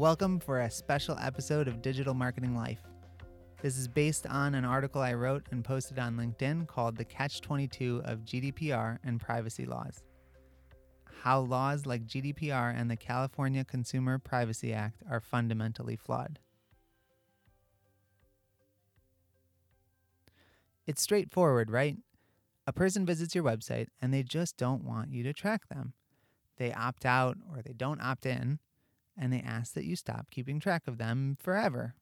Welcome for a special episode of Digital Marketing Life. This is based on an article I wrote and posted on LinkedIn called The Catch-22 of GDPR and Privacy Laws. How laws like GDPR and the California Consumer Privacy Act are fundamentally flawed. It's straightforward, right? A person visits your website and they just don't want you to track them. They opt out or they don't opt in, and they ask that you stop keeping track of them forever.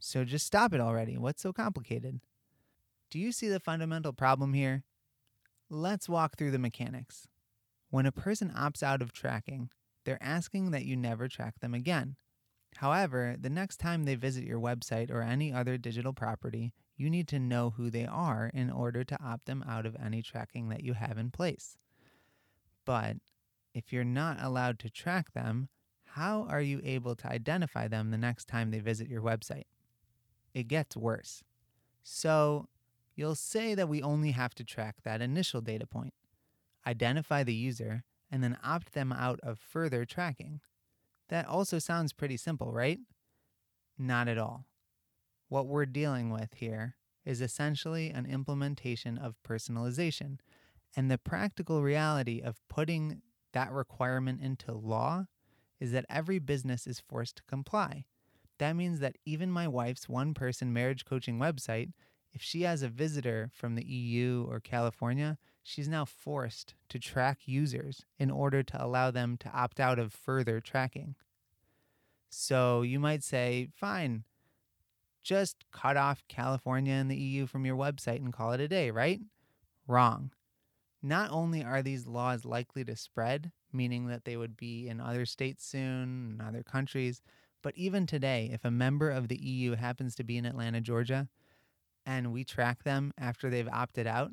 So just stop it already. What's so complicated? Do you see the fundamental problem here? Let's walk through the mechanics. When a person opts out of tracking, they're asking that you never track them again. However, the next time they visit your website or any other digital property, you need to know who they are in order to opt them out of any tracking that you have in place. But if you're not allowed to track them, how are you able to identify them the next time they visit your website? It gets worse. So you'll say that we only have to track that initial data point, identify the user, and then opt them out of further tracking. That also sounds pretty simple, right? Not at all. What we're dealing with here is essentially an implementation of personalization, and the practical reality of putting that requirement into law is that every business is forced to comply. That means that even my wife's one-person marriage coaching website, if she has a visitor from the EU or California, she's now forced to track users in order to allow them to opt out of further tracking. So you might say, fine, just cut off California and the EU from your website and call it a day, right? Wrong. Not only are these laws likely to spread, meaning that they would be in other states soon, in other countries, but even today, if a member of the EU happens to be in Atlanta, Georgia, and we track them after they've opted out,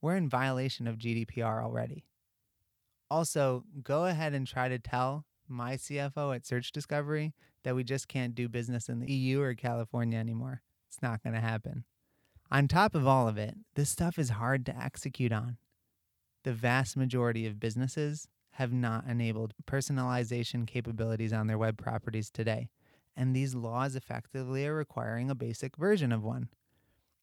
we're in violation of GDPR already. Also, go ahead and try to tell my CFO at Search Discovery that we just can't do business in the EU or California anymore. It's not going to happen. On top of all of it, this stuff is hard to execute on. The vast majority of businesses have not enabled personalization capabilities on their web properties today, and these laws effectively are requiring a basic version of one.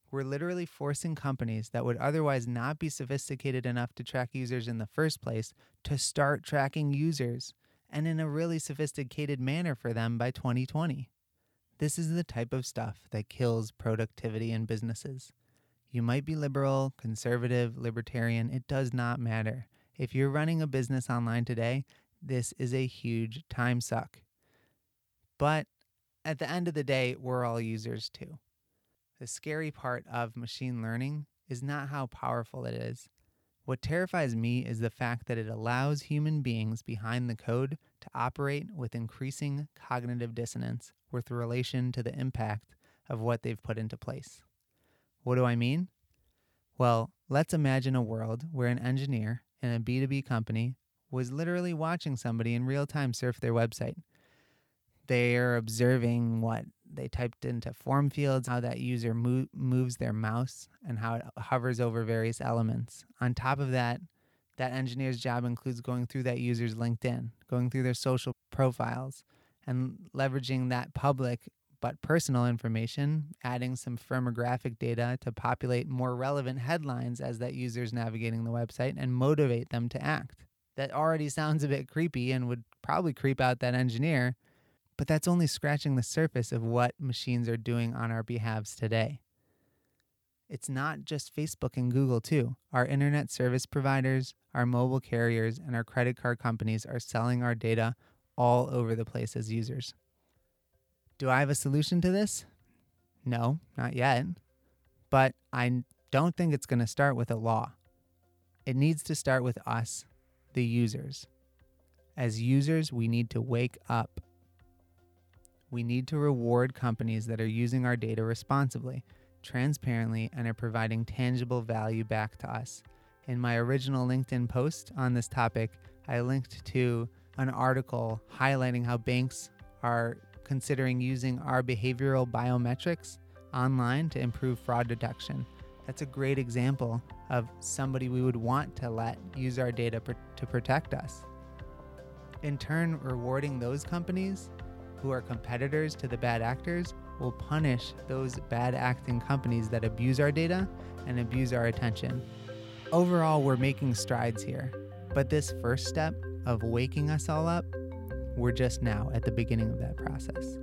We're literally forcing companies that would otherwise not be sophisticated enough to track users in the first place to start tracking users, and in a really sophisticated manner for them by 2020. This is the type of stuff that kills productivity in businesses. You might be liberal, conservative, libertarian, it does not matter. If you're running a business online today, this is a huge time suck. But at the end of the day, we're all users too. The scary part of machine learning is not how powerful it is. What terrifies me is the fact that it allows human beings behind the code to operate with increasing cognitive dissonance with relation to the impact of what they've put into place. What do I mean? Well, let's imagine a world where an engineer in a B2B company was literally watching somebody in real time surf their website. They're observing what they typed into form fields, how that user moves their mouse, and how it hovers over various elements. On top of that, that engineer's job includes going through that user's LinkedIn, going through their social profiles, and leveraging that public but personal information, adding some firmographic data to populate more relevant headlines as that user's navigating the website and motivate them to act. That already sounds a bit creepy and would probably creep out that engineer, but that's only scratching the surface of what machines are doing on our behalves today. It's not just Facebook and Google, too. Our internet service providers, our mobile carriers, and our credit card companies are selling our data all over the place as users. Do I have a solution to this? No, not yet. But I don't think it's going to start with a law. It needs to start with us, the users. As users, we need to wake up. We need to reward companies that are using our data responsibly, transparently, and are providing tangible value back to us. In my original LinkedIn post on this topic, I linked to an article highlighting how banks are considering using our behavioral biometrics online to improve fraud detection. That's a great example of somebody we would want to let use our data to protect us. In turn, rewarding those companies who are competitors to the bad actors, will punish those bad acting companies that abuse our data and abuse our attention. Overall, we're making strides here, but this first step of waking us all up, we're just now at the beginning of that process.